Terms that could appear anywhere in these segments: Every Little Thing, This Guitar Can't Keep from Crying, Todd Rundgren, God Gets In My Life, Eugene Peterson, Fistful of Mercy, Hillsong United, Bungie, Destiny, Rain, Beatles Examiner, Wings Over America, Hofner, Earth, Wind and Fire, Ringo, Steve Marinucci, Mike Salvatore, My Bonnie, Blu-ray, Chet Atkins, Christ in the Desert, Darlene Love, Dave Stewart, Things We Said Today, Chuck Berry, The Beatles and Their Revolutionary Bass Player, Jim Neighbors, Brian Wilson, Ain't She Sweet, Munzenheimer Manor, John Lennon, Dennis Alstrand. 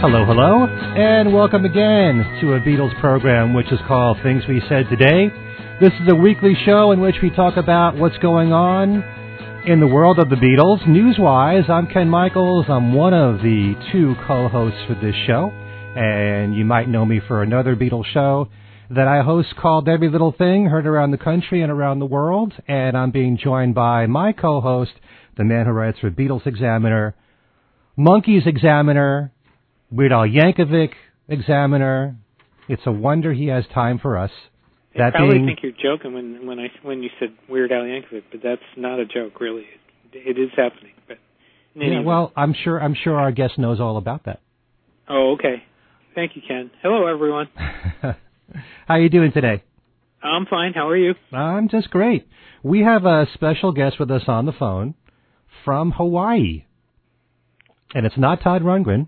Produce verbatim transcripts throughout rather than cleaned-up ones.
Hello, hello, and welcome again to a Beatles program which is called Things We Said Today. This is a weekly show in which we talk about what's going on in the world of the Beatles. News-wise, I'm Ken Michaels. I'm one of the two co-hosts for this show, and you might know me for another Beatles show that I host called Every Little Thing, heard around the country and around the world, and I'm being joined by my co-host, the man who writes for Beatles Examiner, Monkeys Examiner, Weird Al Yankovic Examiner. It's a wonder he has time for us. That I probably being, think you're joking when when I when you said Weird Al Yankovic, but that's not a joke, really. It, it is happening. But anyway. Yeah, well, I'm sure I'm sure our guest knows all about that. Oh, okay. Thank you, Ken. Hello, everyone. How are you doing today? I'm fine. How are you? I'm just great. We have a special guest with us on the phone from Hawaii, and it's not Todd Rundgren.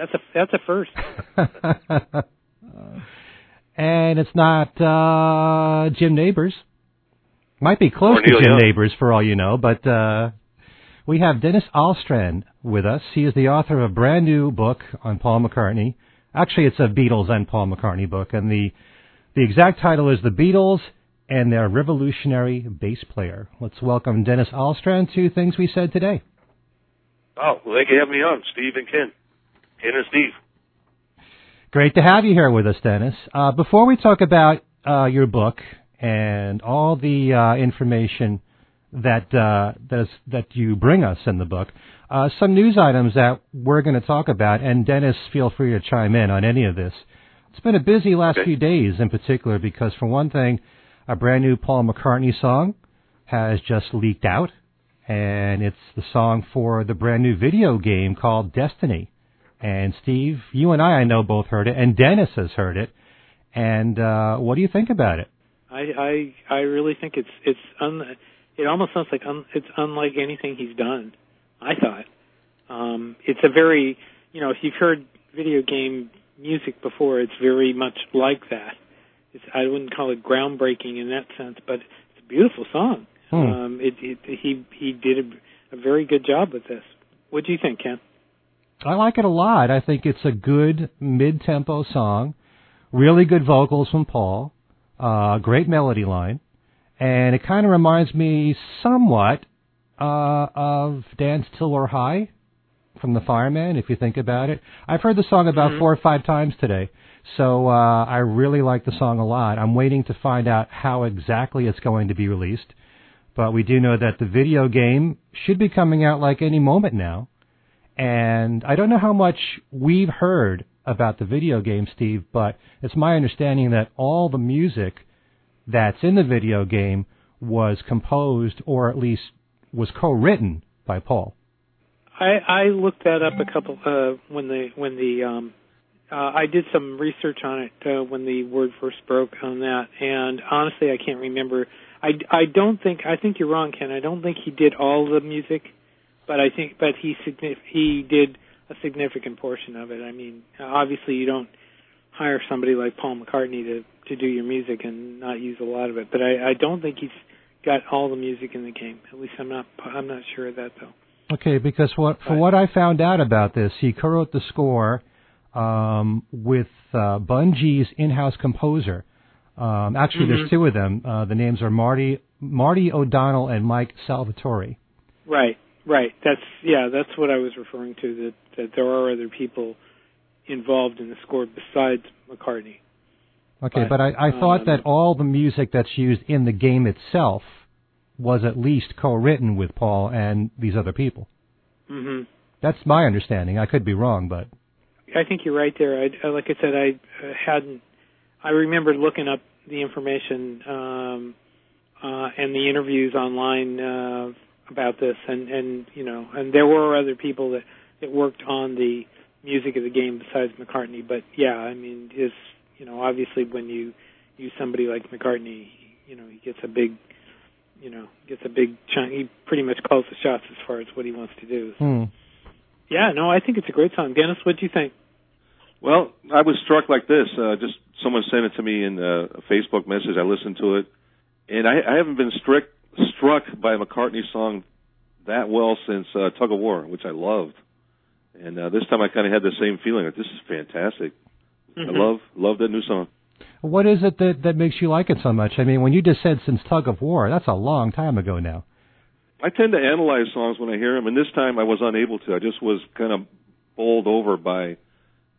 That's a that's a first. And it's not uh, Jim Neighbors. Might be close to Jim Young. Neighbors for all you know, but uh, we have Dennis Alstrand with us. He is the author of a brand new book on Paul McCartney. Actually, it's a Beatles and Paul McCartney book, and the the exact title is The Beatles and Their Revolutionary Bass Player. Let's welcome Dennis Alstrand to Things We Said Today. Oh, well, they can have me on, Steve and Ken. Ken and Steve. Great to have you here with us, Dennis. Uh, before we talk about uh, your book and all the uh, information that uh, that, is, that you bring us in the book, uh, some news items that we're going to talk about, and Dennis, feel free to chime in on any of this. It's been a busy last okay. few days in particular because, for one thing, a brand new Paul McCartney song has just leaked out, and it's the song for the brand new video game called Destiny. And Steve, you and I, I know, both heard it, and Dennis has heard it. And uh, what do you think about it? I I, I really think it's it's un, it almost sounds like un, it's unlike anything he's done. I thought um, it's a very you know if you've heard video game music before, it's very much like that. It's, I wouldn't call it groundbreaking in that sense, but it's a beautiful song. Hmm. Um, it, it he he did a, a very good job with this. What do you think, Ken? I like it a lot. I think it's a good mid-tempo song, really good vocals from Paul, uh, great melody line, and it kind of reminds me somewhat uh, of Dance Till We're High from The Fireman, if you think about it. I've heard the song about mm-hmm. four or five times today, so uh, I really like the song a lot. I'm waiting to find out how exactly it's going to be released, but we do know that the video game should be coming out like any moment now. And I don't know how much we've heard about the video game, Steve, but it's my understanding that all the music that's in the video game was composed or at least was co-written by Paul. I, I looked that up a couple uh, when the when the um, uh, I did some research on it uh, when the word first broke on that, and honestly, I can't remember. I, I don't think I think you're wrong, Ken. I don't think he did all the music. But I think, but he he did a significant portion of it. I mean, obviously you don't hire somebody like Paul McCartney to, to do your music and not use a lot of it. But I, I don't think he's got all the music in the game. At least I'm not I'm not sure of that though. Okay, because what for what I found out about this, he co-wrote the score um, with uh, Bungie's in-house composer. Um, actually, mm-hmm. there's two of them. Uh, the names are Marty Marty O'Donnell and Mike Salvatore. Right. Right. That's yeah. That's what I was referring to. That, that there are other people involved in the score besides McCartney. Okay, but, but I, I thought um, that all the music that's used in the game itself was at least co-written with Paul and these other people. Mm-hmm. That's my understanding. I could be wrong, but I think you're right there. I, like I said, I hadn't. I remember looking up the information um, uh, and the interviews online. Uh, about this, and, and, you know, and there were other people that, that worked on the music of the game besides McCartney, but, yeah, I mean, his, you know, obviously when you use somebody like McCartney, you know, he gets a big, you know, gets a big chunk, he pretty much calls the shots as far as what he wants to do. So. Hmm. Yeah, no, I think it's a great song. Dennis, what do you think? Well, I was struck like this, uh, just someone sent it to me in a Facebook message, I listened to it, and I, I haven't been strict struck by a McCartney song that well since uh, Tug of War, which I loved. And uh, this time I kind of had the same feeling. Like, this is fantastic. Mm-hmm. I love love that new song. What is it that, that makes you like it so much? I mean, when you just said since Tug of War, that's a long time ago now. I tend to analyze songs when I hear them, and this time I was unable to. I just was kind of bowled over by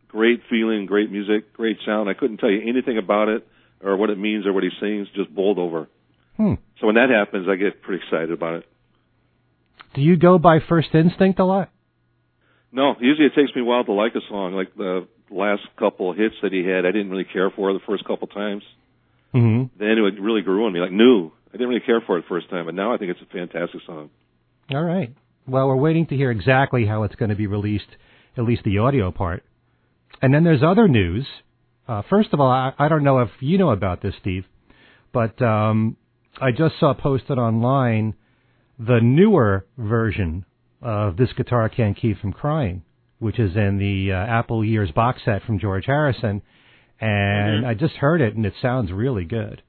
great feeling, great music, great sound. I couldn't tell you anything about it or what it means or what he sings, just bowled over. Hmm. So when that happens, I get pretty excited about it. Do you go by first instinct a lot? No, usually it takes me a while to like a song. Like the last couple hits that he had, I didn't really care for the first couple times. Mm-hmm. Then it really grew on me, like new. I didn't really care for it the first time, but now I think it's a fantastic song. All right. Well, we're waiting to hear exactly how it's going to be released, at least the audio part. And then there's other news. Uh, first of all, I, I don't know if you know about this, Steve, but um, I just saw posted online the newer version of This Guitar Can't Keep From Crying, which is in the uh, Apple Years box set from George Harrison. And mm-hmm. I just heard it, and it sounds really good.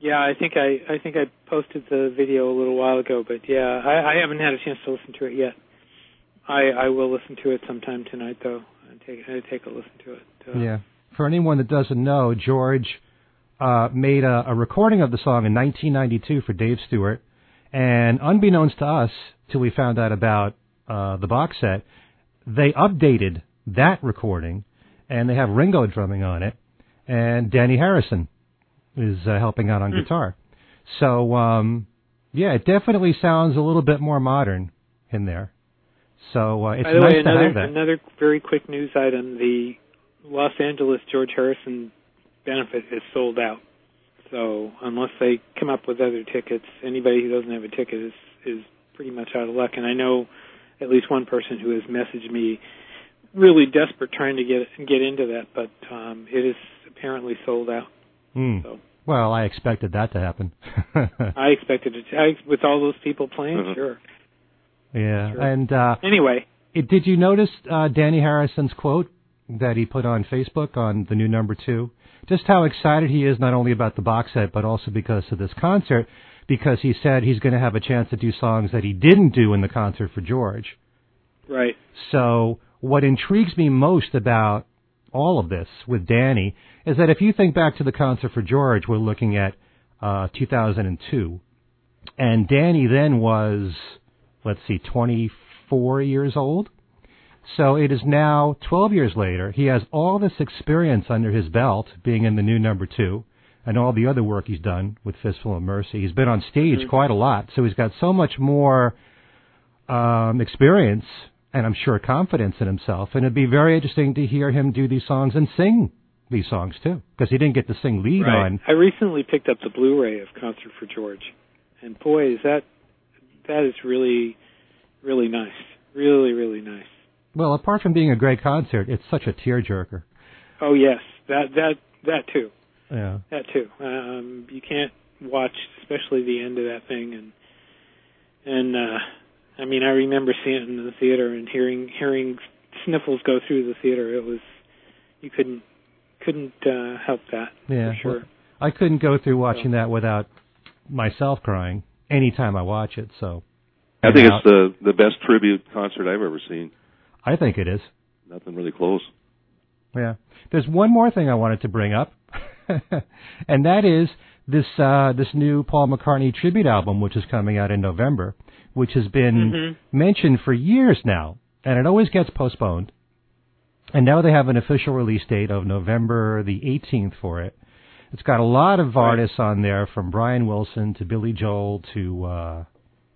Yeah, I think I, I think I posted the video a little while ago, but yeah, I, I haven't had a chance to listen to it yet. I, I will listen to it sometime tonight, though. I take I take a listen to it. Uh, yeah. For anyone that doesn't know, George uh, made a, a recording of the song in nineteen ninety-two for Dave Stewart, and unbeknownst to us, till we found out about uh, the box set, they updated that recording, and they have Ringo drumming on it, and Dhani Harrison is uh, helping out on mm. guitar. So, um, yeah, it definitely sounds a little bit more modern in there. So uh, it's By the nice way, another, to have that. Another very quick news item, the Los Angeles George Harrison benefit is sold out. So unless they come up with other tickets, anybody who doesn't have a ticket is, is pretty much out of luck. And I know at least one person who has messaged me really desperate trying to get get into that, but um, it is apparently sold out. Mm. So. Well, I expected that to happen. I expected it. To, I, with all those people playing, uh-huh. sure. Yeah. Sure. And uh, anyway, it, did you notice uh, Dhani Harrison's quote that he put on Facebook on the new number two? Just how excited he is not only about the box set, but also because of this concert, because he said he's going to have a chance to do songs that he didn't do in the Concert for George. Right. So what intrigues me most about all of this with Dhani is that if you think back to the Concert for George, we're looking at uh, two thousand two. And Dhani then was, let's see, twenty-four years old. So it is now twelve years later. He has all this experience under his belt, being in the new number two and all the other work he's done with Fistful of Mercy. He's been on stage mm-hmm. quite a lot, so he's got so much more um, experience and I'm sure confidence in himself, and it'd be very interesting to hear him do these songs and sing these songs, too, because he didn't get to sing lead right. on. I recently picked up the Blu-ray of Concert for George, and boy, is that that is really, really nice. Really, really nice. Well, apart from being a great concert, it's such a tearjerker. Oh, yes. That, that, that too. Yeah. That, too. Um, you can't watch, especially the end of that thing, and, and uh I mean, I remember seeing it in the theater and hearing hearing sniffles go through the theater. It was you couldn't couldn't uh, help that. Yeah, for sure. Well, I couldn't go through watching so. that without myself crying any time I watch it. So I think it's the the best tribute concert I've ever seen. I think it is. Nothing really close. Yeah. There's one more thing I wanted to bring up, and that is this uh, this new Paul McCartney tribute album, which is coming out in November. Which has been mm-hmm. mentioned for years now, and it always gets postponed. And now they have an official release date of November the eighteenth for it. It's got a lot of artists on there, from Brian Wilson to Billy Joel to uh,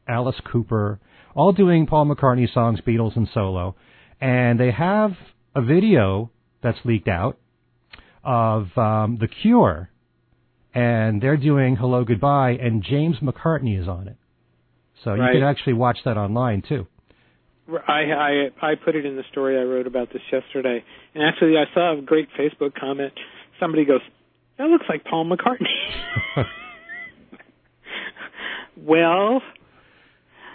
Alice Cooper, all doing Paul McCartney songs, Beatles and solo. And they have a video that's leaked out of um, The Cure, and they're doing Hello Goodbye, and James McCartney is on it. So you right. can actually watch that online, too. I, I I put it in the story I wrote about this yesterday. And actually, I saw a great Facebook comment. Somebody goes, that looks like Paul McCartney. well,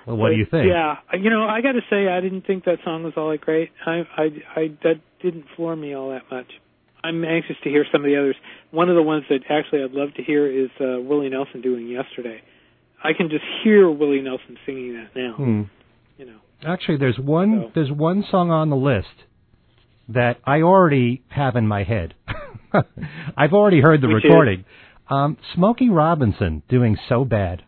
well, what but, do you think? Yeah, you know, I got to say, I didn't think that song was all that great. I, I, I, that didn't floor me all that much. I'm anxious to hear some of the others. One of the ones that actually I'd love to hear is uh, Willie Nelson doing Yesterday. I can just hear Willie Nelson singing that now. Hmm. You know, Actually, there's one so. there's one song on the list that I already have in my head. I've already heard the Which recording. Is? Um, Smokey Robinson doing So Bad.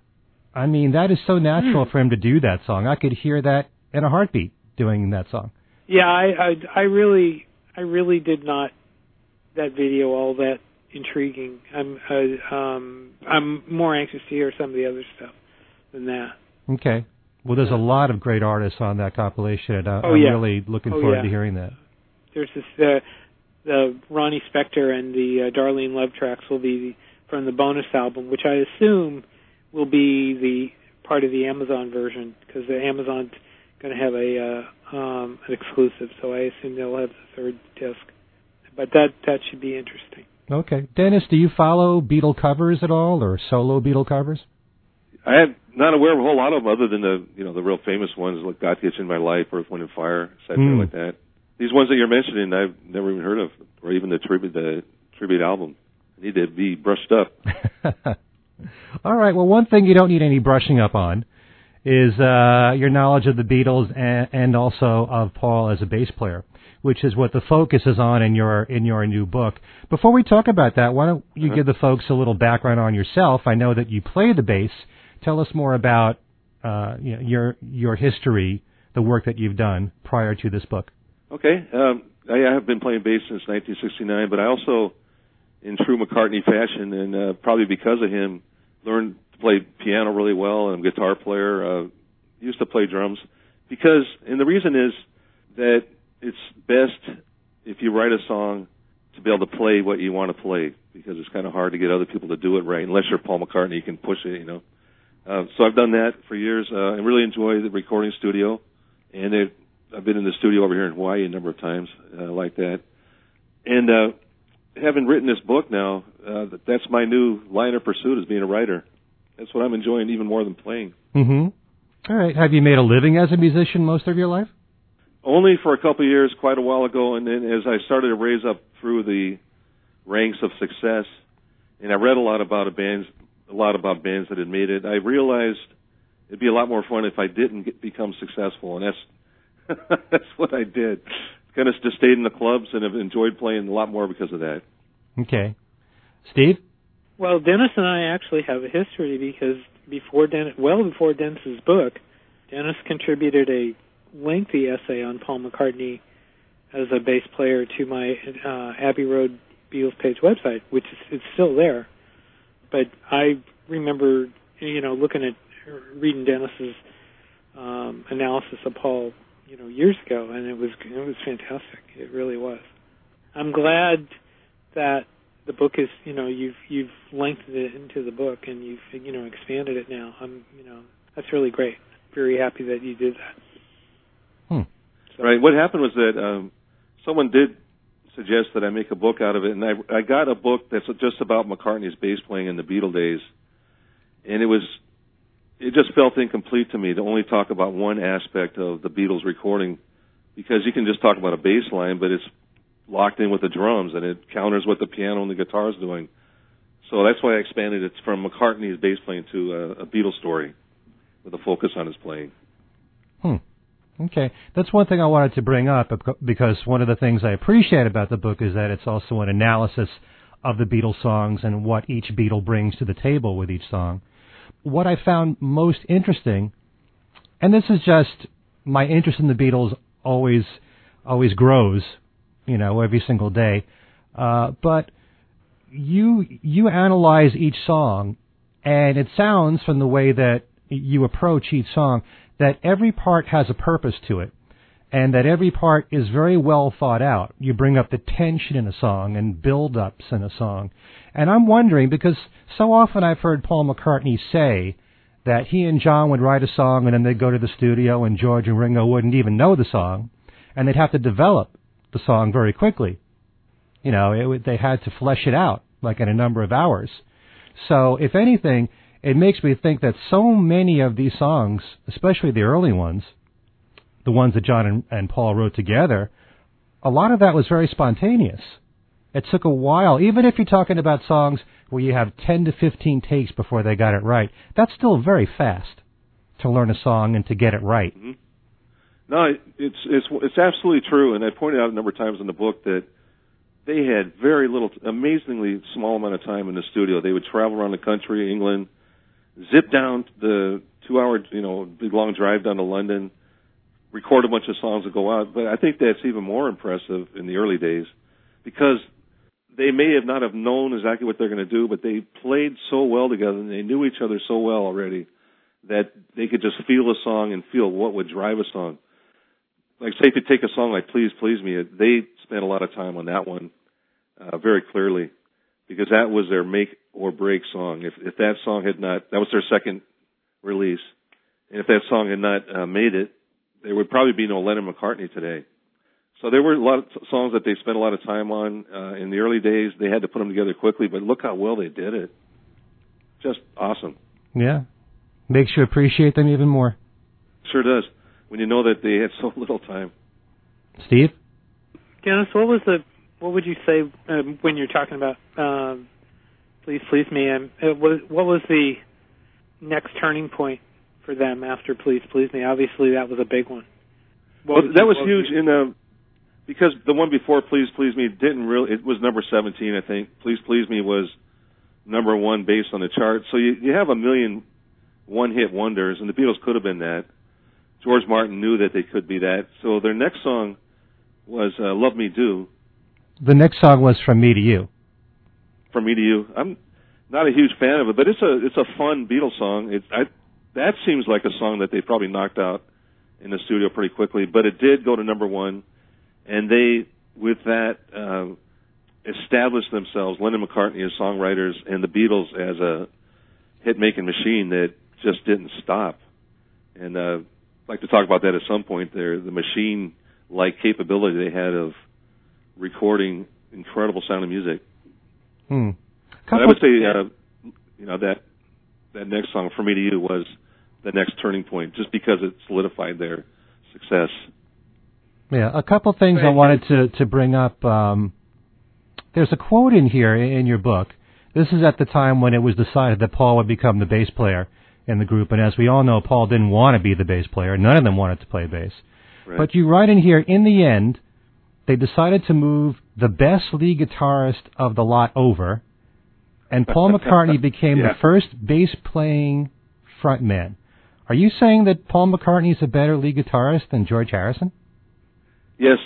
I mean, that is so natural for him to do that song. I could hear that in a heartbeat doing that song. Yeah, I, I, I really, I really did not that video all that intriguing. I'm, uh, um, I'm more anxious to hear some of the other stuff than that. Okay. Well, there's a lot of great artists on that compilation, and I, oh, I'm yeah. really looking oh, forward yeah. to hearing that. There's this, uh, the Ronnie Spector and the uh, Darlene Love tracks will be from the bonus album, which I assume will be the part of the Amazon version, because the Amazon's going to have a uh, um, an exclusive, so I assume they'll have the third disc. But that that should be interesting. Okay. Dennis, do you follow Beatle covers at all, or solo Beatle covers? I'm not aware of a whole lot of them, other than the you know the real famous ones, like God Gets in My Life, Earth, Wind and Fire, stuff mm. like that. These ones that you're mentioning, I've never even heard of, or even the tribute the tribute album. I need to be brushed up. All right. Well, one thing you don't need any brushing up on is uh, your knowledge of the Beatles and, and also of Paul as a bass player, which is what the focus is on in your in your new book. Before we talk about that, why don't you uh-huh. give the folks a little background on yourself? I know that you play the bass. Tell us more about uh, you know, your your history, the work that you've done prior to this book. Okay. Um, I have been playing bass since nineteen sixty-nine, but I also, in true McCartney fashion, and uh, probably because of him, learned to play piano really well, and I'm a guitar player, uh, used to play drums, because, and the reason is that it's best if you write a song to be able to play what you want to play, because it's kind of hard to get other people to do it right, unless you're Paul McCartney, you can push it, you know. Uh, so I've done that for years, uh, I really enjoy the recording studio, and it, I've been in the studio over here in Hawaii a number of times, uh, like that, and, uh, having written this book now, uh, that's my new line of pursuit, is being a writer. That's what I'm enjoying even more than playing. Mm-hmm. All right. Have you made a living as a musician most of your life? Only for a couple of years, quite a while ago, and then as I started to raise up through the ranks of success, and I read a lot about a bands, a lot about bands that had made it, I realized it'd be a lot more fun if I didn't get, become successful, and that's that's what I did. Kind of just stayed in the clubs and have enjoyed playing a lot more because of that. Okay. Steve? Well, Dennis and I actually have a history because before Den- well before Dennis's book, Dennis contributed a lengthy essay on Paul McCartney as a bass player to my uh, Abbey Road Beatles page website, which is it's still there. But I remember, you know, looking at, reading Dennis's um, analysis of Paul you know, years ago, and it was it was fantastic. It really was. I'm glad that the book is, you know, you've you've lengthened it into the book and you've you know expanded it now. I'm you know that's really great. Very happy that you did that. Hmm. So, right. What happened was that um, someone did suggest that I make a book out of it, and I I got a book that's just about McCartney's bass playing in the Beatle days, and it was. It just felt incomplete to me to only talk about one aspect of the Beatles recording, because you can just talk about a bass line, but it's locked in with the drums, and it counters what the piano and the guitar is doing. So that's why I expanded it from McCartney's bass playing to a, a Beatles story with a focus on his playing. Hmm. Okay. That's one thing I wanted to bring up, because one of the things I appreciate about the book is that it's also an analysis of the Beatles songs and what each Beatle brings to the table with each song. What I found most interesting, and this is just my interest in the Beatles always always grows, you know, every single day, uh, but you you analyze each song, and it sounds from the way that you approach each song that every part has a purpose to it, and that every part is very well thought out. You bring up the tension in a song and build-ups in a song. And I'm wondering, because so often I've heard Paul McCartney say that he and John would write a song and then they'd go to the studio and George and Ringo wouldn't even know the song, and they'd have to develop the song very quickly. You know, it would, they had to flesh it out, like in a number of hours. So if anything, it makes me think that so many of these songs, especially the early ones, the ones that John and, and Paul wrote together, a lot of that was very spontaneous. It took a while. Even if you're talking about songs where you have ten to fifteen takes before they got it right, that's still very fast to learn a song and to get it right. Mm-hmm. No, it's it's it's absolutely true, and I pointed out a number of times in the book that they had very little, amazingly small amount of time in the studio. They would travel around the country, England, zip down the two-hour, you know, big long drive down to London, record a bunch of songs and go out. But I think that's even more impressive in the early days, because they may have not have known exactly what they're going to do, but they played so well together and they knew each other so well already that they could just feel a song and feel what would drive a song. Like, say, if you take a song like Please Please Me, they spent a lot of time on that one uh, very clearly, because that was their make or break song. If, if that song had not, that was their second release, and if that song had not uh, made it, there would probably be no Lennon McCartney today. So there were a lot of t- songs that they spent a lot of time on uh, in the early days. They had to put them together quickly, but look how well they did it. Just awesome. Yeah. Makes you appreciate them even more. Sure does, when you know that they had so little time. Steve? Dennis, what was the, what would you say um, when you're talking about um, Please Please Me? Um, was, what was the next turning point for them after Please Please Me? Obviously, that was a big one. Well, that was huge in the, because the one before Please Please Me didn't really, it was number seventeen, I think. Please Please Me was number one based on the chart. So you, you have a million one-hit wonders, and the Beatles could have been that. George Martin knew that they could be that. So their next song was uh, Love Me Do. The next song was From Me to You. From Me to You. I'm not a huge fan of it, but it's a it's a fun Beatles song. It's, I, that seems like a song that they probably knocked out in the studio pretty quickly, but it did go to number one, and they, with that, uh, established themselves, Lennon McCartney as songwriters and the Beatles as a hit-making machine that just didn't stop. And uh, I'd like to talk about that at some point there, the machine-like capability they had of recording incredible sounding music. Hmm. But I would say uh, you know, that that next song, For Me to You, was the next turning point, just because it solidified their success. Yeah, a couple things I wanted to, to bring up. Um, there's a quote in here in your book. This is at the time when it was decided that Paul would become the bass player in the group, and as we all know, Paul didn't want to be the bass player. None of them wanted to play bass. Right. But you write in here, in the end, they decided to move the best lead guitarist of the lot over, and Paul McCartney became yeah. the first bass-playing frontman. Are you saying that Paul McCartney is a better lead guitarist than George Harrison? Yes.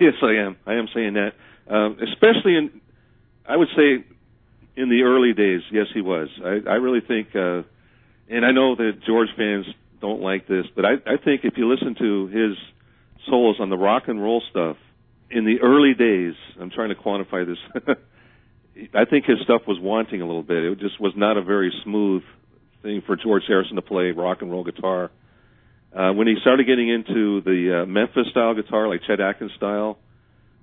Yes, I am. I am saying that. Um, especially in, I would say, in the early days, yes, he was. I, I really think, uh, and I know that George fans don't like this, but I, I think if you listen to his solos on the rock and roll stuff, in the early days, I'm trying to quantify this, I think his stuff was wanting a little bit. It just was not a very smooth thing for George Harrison to play rock and roll guitar. Uh, when he started getting into the uh, Memphis-style guitar, like Chet Atkins style,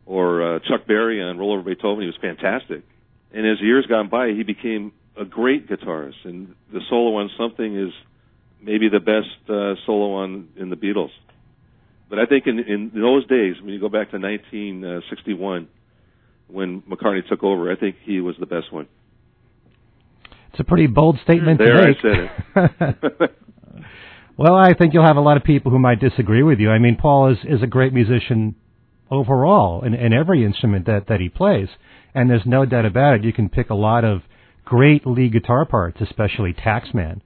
or uh, Chuck Berry on Roll Over Beethoven, he was fantastic. And as years gone by, he became a great guitarist. And the solo on Something is maybe the best uh, solo on in the Beatles. But I think in, in those days, when you go back to nineteen sixty-one, when McCartney took over, I think he was the best one. It's a pretty bold statement there to make. There, I said it. Well, I think you'll have a lot of people who might disagree with you. I mean, Paul is, is a great musician overall in, in every instrument that, that he plays, and there's no doubt about it. You can pick a lot of great lead guitar parts, especially Taxman,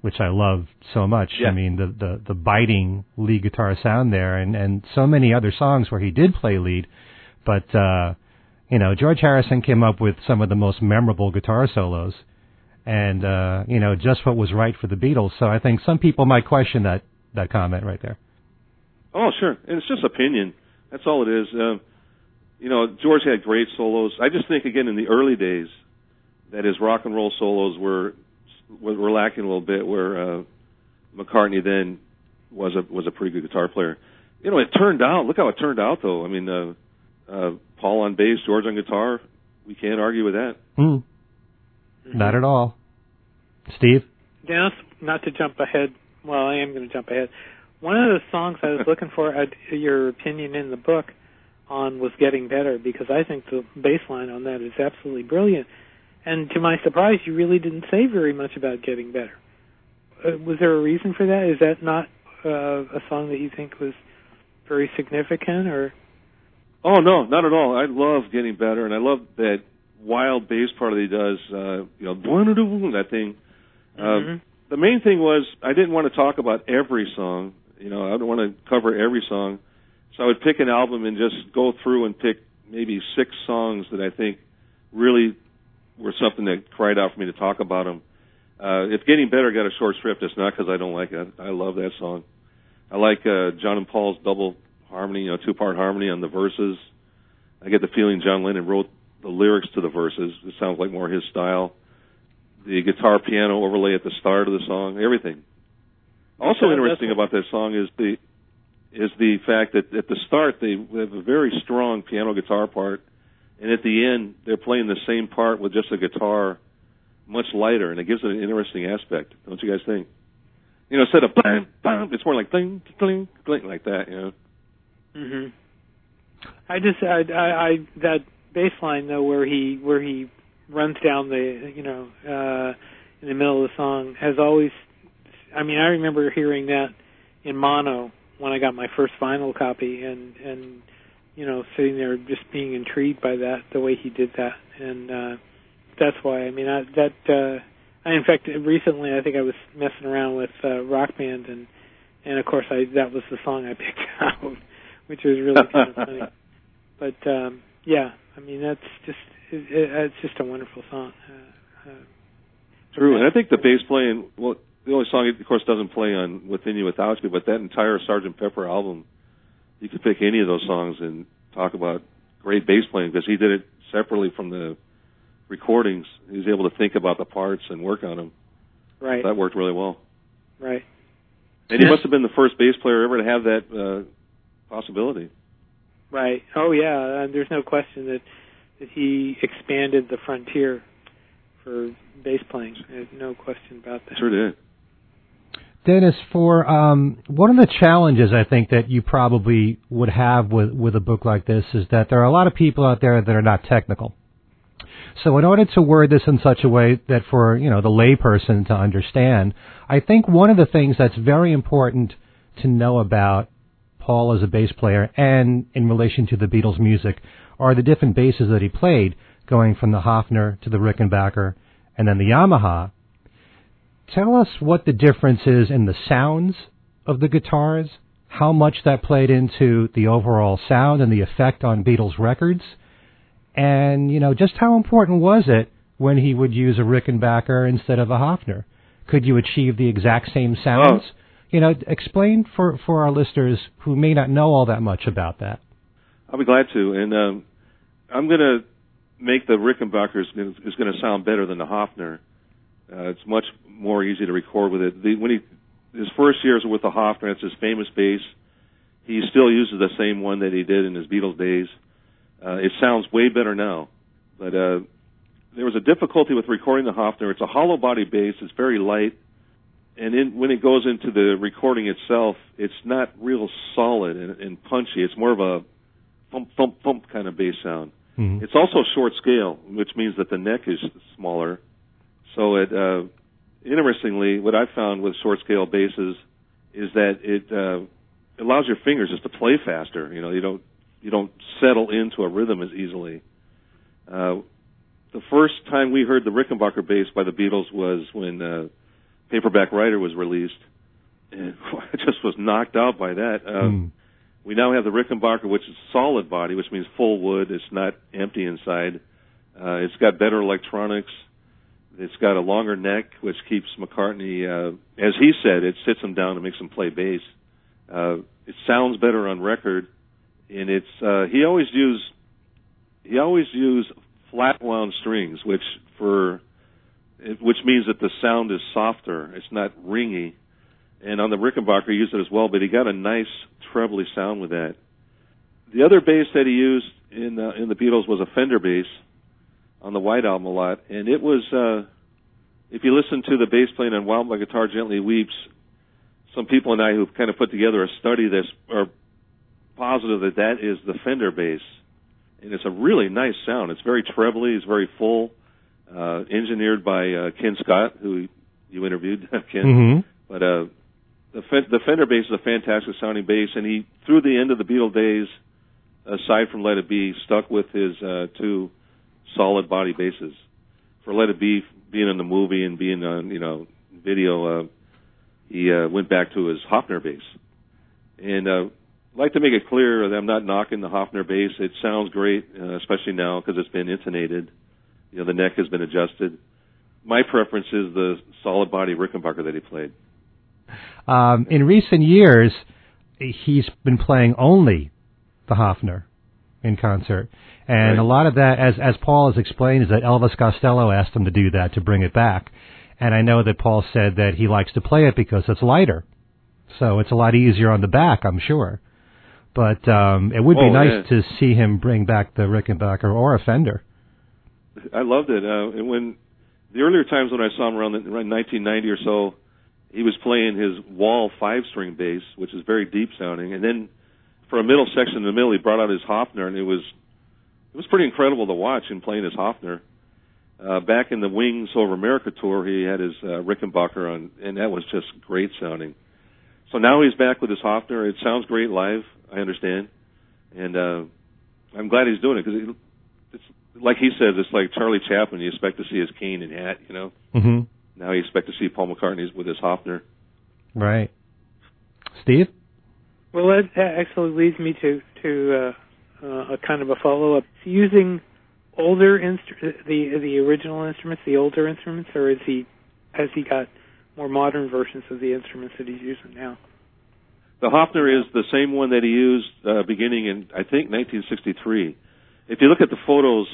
which I love so much. Yeah. I mean, the, the, the biting lead guitar sound there, and, and so many other songs where he did play lead. But, uh, you know, George Harrison came up with some of the most memorable guitar solos, and, uh, you know, just what was right for the Beatles. So I think some people might question that, that comment right there. Oh, sure. And it's just opinion. That's all it is. Uh, you know, George had great solos. I just think, again, in the early days, that his rock and roll solos were were lacking a little bit, where uh, McCartney then was a was a pretty good guitar player. You know, it turned out. Look how it turned out, though. I mean, uh, uh, Paul on bass, George on guitar. We can't argue with that. Mm. Not at all. Steve? Dennis, not to jump ahead. Well, I am going to jump ahead. One of the songs I was looking for, I'd, your opinion in the book on, was Getting Better, because I think the bass line on that is absolutely brilliant. And to my surprise, you really didn't say very much about Getting Better. Uh, was there a reason for that? Is that not uh, a song that you think was very significant, or? Oh, no, not at all. I love getting better, and I love that wild bass part that he does, uh, you know, that thing. Uh, mm-hmm. The main thing was I didn't want to talk about every song. You know, I didn't want to cover every song. So I would pick an album and just go through and pick maybe six songs that I think really were something that cried out for me to talk about them. Uh, if Getting Better got a short shrift, it's not because I don't like it. I love that song. I like uh, John and Paul's double harmony, you know, two-part harmony on the verses. I get the feeling John Lennon wrote the lyrics to the verses. It sounds like more his style. The guitar piano overlay at the start of the song, everything. Also interesting about that song is the is the fact that at the start they have a very strong piano guitar part, and at the end they're playing the same part with just a guitar much lighter, and it gives it an interesting aspect. Don't you guys think? You know, instead of bam, bam, it's more like ding, ding, ding, like that, you know. Mhm. I just I, I I that bass line though where he where he runs down the you know uh, in the middle of the song has always. I mean, I remember hearing that in mono when I got my first vinyl copy, and and you know sitting there just being intrigued by that the way he did that, and uh, that's why. I mean, I, that uh, I in fact recently I think I was messing around with uh, Rock Band, and and of course I that was the song I picked out. Which was really kind of funny, but um, yeah, I mean that's just it, it, it's just a wonderful song. Uh, uh, True, and I think the bass playing. Well, the only song, it, of course, doesn't play on "Within You, Without You," but that entire Sergeant Pepper album, you could pick any of those songs and talk about great bass playing because he did it separately from the recordings. He was able to think about the parts and work on them. Right, so that worked really well. Right, and he must have been the first bass player ever to have that. Uh, Possibility, right? Oh yeah, uh, there's no question that, that he expanded the frontier for bass playing. There's no question about that. Sure did. Dennis, for um, one of the challenges I think that you probably would have with with a book like this is that there are a lot of people out there that are not technical. So in order to word this in such a way that for you know the layperson to understand, I think one of the things that's very important to know about Paul as a bass player and in relation to the Beatles' music are the different basses that he played, going from the Hofner to the Rickenbacker and then the Yamaha. Tell us what the difference is in the sounds of the guitars, how much that played into the overall sound and the effect on Beatles records, and you know just how important was it when he would use a Rickenbacker instead of a Hofner? Could you achieve the exact same sounds? Oh. You know, explain for, for our listeners who may not know all that much about that. I'll be glad to. And um, I'm going to make the Rickenbacker is going to sound better than the Hofner. Uh, it's much more easy to record with it. The, when he his first years with the Hofner, it's his famous bass. He still uses the same one that he did in his Beatles days. Uh, it sounds way better now. But uh, there was a difficulty with recording the Hofner. It's a hollow body bass. It's very light. And in, when it goes into the recording itself, it's not real solid and, and punchy. It's more of a thump, thump, thump kind of bass sound. Mm-hmm. It's also short scale, which means that the neck is smaller. So it, uh, interestingly, what I found with short scale basses is that it uh, allows your fingers just to play faster. You know, you don't you don't settle into a rhythm as easily. Uh, the first time we heard the Rickenbacker bass by the Beatles was when... Uh, Paperback Writer was released, and I just was knocked out by that. Um, mm. We now have the Rickenbacker, which is solid body, which means full wood. It's not empty inside. Uh, it's got better electronics. It's got a longer neck, which keeps McCartney, uh, as he said, it sits him down and makes him play bass. Uh, it sounds better on record, and it's uh, he always used he always used flat wound strings, which for It, which means that the sound is softer. It's not ringy. And on the Rickenbacker, he used it as well, but he got a nice trebly sound with that. The other bass that he used in uh, in the Beatles was a Fender bass on the White Album a lot. And it was, uh, if you listen to the bass playing on While My Guitar Gently Weeps, some people and I who've kind of put together a study this are positive that that is the Fender bass. And it's a really nice sound. It's very trebly. It's very full. Uh, engineered by uh, Ken Scott, who you interviewed, Ken. Mm-hmm. But uh, the, the Fender bass is a fantastic sounding bass, and he, through the end of the Beatle days, aside from Let It Be, stuck with his uh, two solid body basses. For Let It Be, being in the movie and being on, you know, video, uh, he uh, went back to his Hofner bass. And uh, I'd like to make it clear that I'm not knocking the Hofner bass. It sounds great, uh, especially now because it's been intonated. You know, the neck has been adjusted. My preference is the solid body Rickenbacker that he played. Um, in recent years, he's been playing only the Hofner in concert. And right. a lot of that, as as Paul has explained, is that Elvis Costello asked him to do that, to bring it back. And I know that Paul said that he likes to play it because it's lighter. So it's a lot easier on the back, I'm sure. But um, it would oh, be nice yeah. to see him bring back the Rickenbacker or a Fender. I loved it. Uh, and when the earlier times when I saw him around, the, around nineteen ninety or so, he was playing his Wall five-string bass, which is very deep sounding. And then for a middle section in the middle, he brought out his Hofner, and it was it was pretty incredible to watch him playing his Hofner. Uh, back in the Wings Over America tour, he had his uh, Rickenbacker on, and that was just great sounding. So now he's back with his Hofner. It sounds great live, I understand. And uh, I'm glad he's doing it because it, it's like he says, it's like Charlie Chaplin. You expect to see his cane and hat, you know. Mm-hmm. Now you expect to see Paul McCartney's with his Hofner. Right. Steve? Well, that actually leads me to, to uh, uh, a kind of a follow-up. Is he using older instru- the the original instruments, the older instruments, or is he has he got more modern versions of the instruments that he's using now? The Hofner is the same one that he used uh, beginning in, I think, nineteen sixty-three. If you look at the photos,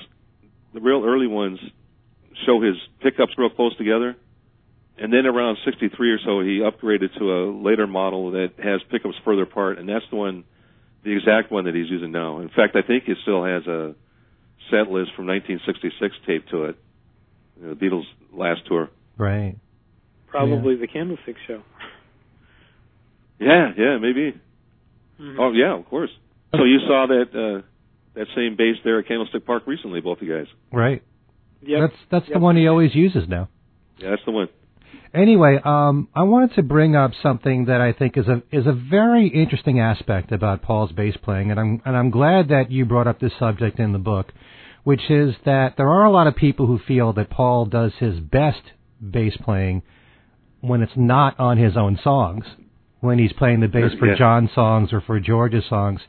the real early ones show his pickups real close together, and then around sixty-three or so, he upgraded to a later model that has pickups further apart, and that's the one, the exact one that he's using now. In fact, I think he still has a set list from nineteen sixty-six taped to it, you know, the Beatles' last tour. Right. Probably yeah. the Candlestick show. Yeah, yeah, maybe. Mm-hmm. Oh, yeah, of course. So you saw that uh, that same bass there at Candlestick Park recently, both you guys. Right. Yeah. That's that's yep. the one he always uses now. Yeah, that's the one. Anyway, um, I wanted to bring up something that I think is a is a very interesting aspect about Paul's bass playing, and I'm and I'm glad that you brought up this subject in the book, which is that there are a lot of people who feel that Paul does his best bass playing when it's not on his own songs, when he's playing the bass for yeah. John's songs or for George's songs.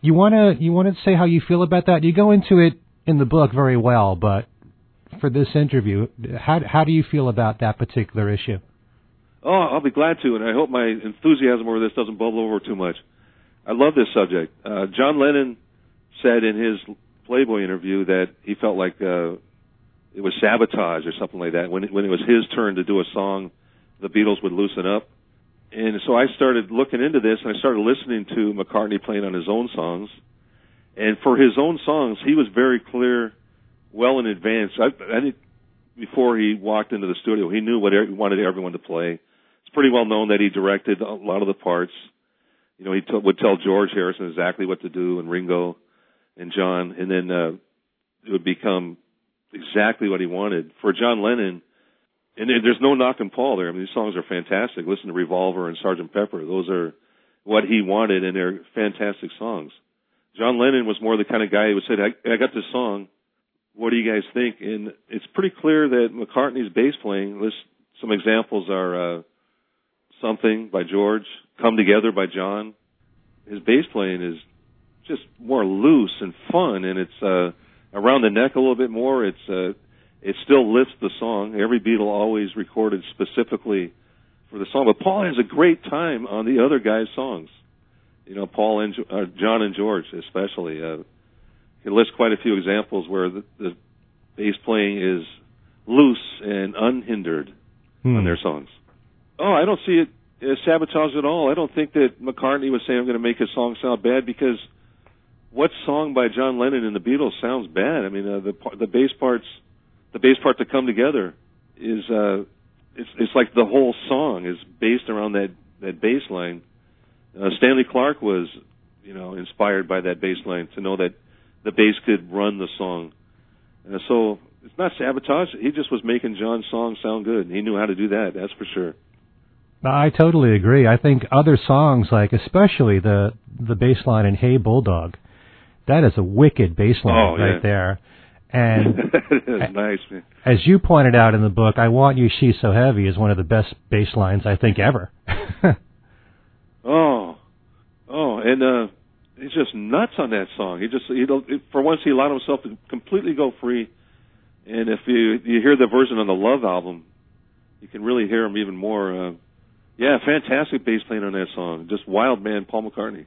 You wanna you wanna say how you feel about that? You go into it in the book very well, but for this interview, how how do you feel about that particular issue? Oh, I'll be glad to, and I hope my enthusiasm over this doesn't bubble over too much. I love this subject. Uh, John Lennon said in his Playboy interview that he felt like uh, it was sabotage or something like that. When it, when it was his turn to do a song, the Beatles would loosen up. And so I started looking into this, and I started listening to McCartney playing on his own songs. And for his own songs, he was very clear well in advance. I, I think before he walked into the studio, he knew what he wanted everyone to play. It's pretty well known that he directed a lot of the parts. You know, he t- would tell George Harrison exactly what to do, and Ringo and John, and then uh, it would become exactly what he wanted. For John Lennon, and there's no knocking Paul there. I mean, these songs are fantastic. Listen to Revolver and Sergeant Pepper. Those are what he wanted, and they're fantastic songs. John Lennon was more the kind of guy who would say, I, I got this song. What do you guys think? And it's pretty clear that McCartney's bass playing, list, some examples are uh, Something by George, Come Together by John. His bass playing is just more loose and fun, and it's uh, around the neck a little bit more. It's... Uh, It still lifts the song. Every Beatle always recorded specifically for the song. But Paul has a great time on the other guys' songs. You know, Paul and uh, John and George especially. Uh, you can list quite a few examples where the, the bass playing is loose and unhindered hmm. on their songs. Oh, I don't see it as sabotage at all. I don't think that McCartney was saying, I'm going to make his song sound bad, because what song by John Lennon and the Beatles sounds bad? I mean, uh, the the bass parts... The bass part to Come Together is, uh, it's, it's like the whole song is based around that, that bass line. Uh, Stanley Clarke was, you know, inspired by that bass line to know that the bass could run the song. Uh, so it's not sabotage. He just was making John's song sound good, and he knew how to do that, that's for sure. I totally agree. I think other songs, like especially the the bass line in Hey Bulldog, that is a wicked bass line oh, yeah. right there. And that is nice, man. As you pointed out in the book, I Want You, She's So Heavy is one of the best bass lines I think ever. oh, oh, and uh, he's just nuts on that song. He just, he for once, he allowed himself to completely go free. And if you you hear the version on the Love album, you can really hear him even more. Uh, yeah, fantastic bass playing on that song. Just wild man, Paul McCartney.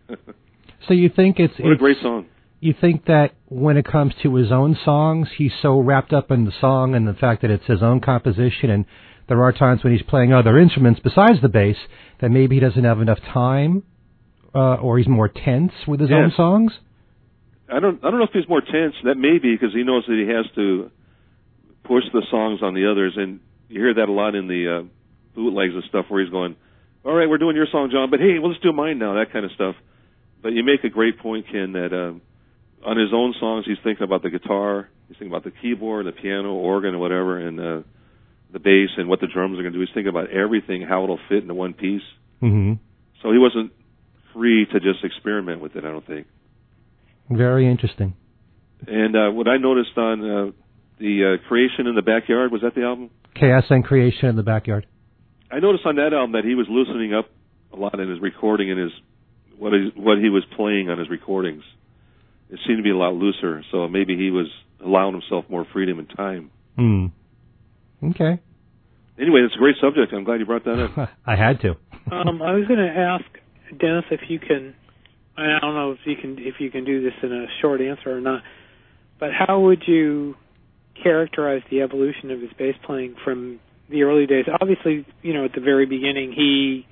So you think it's what it's, a great song. You think that when it comes to his own songs, he's so wrapped up in the song and the fact that it's his own composition, and there are times when he's playing other instruments besides the bass that maybe he doesn't have enough time, uh, or he's more tense with his yes. own songs? I don't I don't know if he's more tense. That may be because he knows that he has to push the songs on the others, and you hear that a lot in the uh, bootlegs and stuff where he's going, all right, we're doing your song, John, but hey, well, let's do mine now, that kind of stuff. But you make a great point, Ken, that... Um, on his own songs, he's thinking about the guitar, he's thinking about the keyboard, the piano, organ, or whatever, and uh, the bass and what the drums are going to do. He's thinking about everything, how it'll fit into one piece. Mm-hmm. So he wasn't free to just experiment with it, I don't think. Very interesting. And uh, what I noticed on uh, the uh, Creation in the Backyard, was that the album? Chaos and Creation in the Backyard. I noticed on that album that he was loosening up a lot in his recording and his what, his, what he was playing on his recordings. It seemed to be a lot looser, so maybe he was allowing himself more freedom and time. Mm. Okay. Anyway, it's a great subject. I'm glad you brought that up. I had to. um, I was going to ask Dennis if you can. I don't know if you can if you can do this in a short answer or not. But how would you characterize the evolution of his bass playing from the early days? Obviously, you know, at the very beginning, he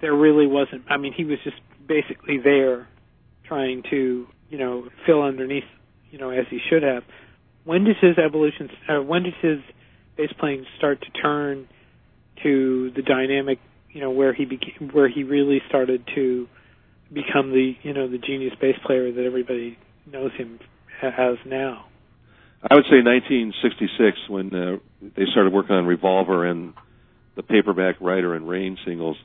there really wasn't. I mean, he was just basically there trying to. You know, fill underneath, you know, as he should have. When does his evolution, uh, when does his bass playing start to turn to the dynamic, you know, where he became, where he really started to become the, you know, the genius bass player that everybody knows him as now? I would say nineteen sixty-six when uh, they started working on Revolver and the Paperback Writer and Rain singles.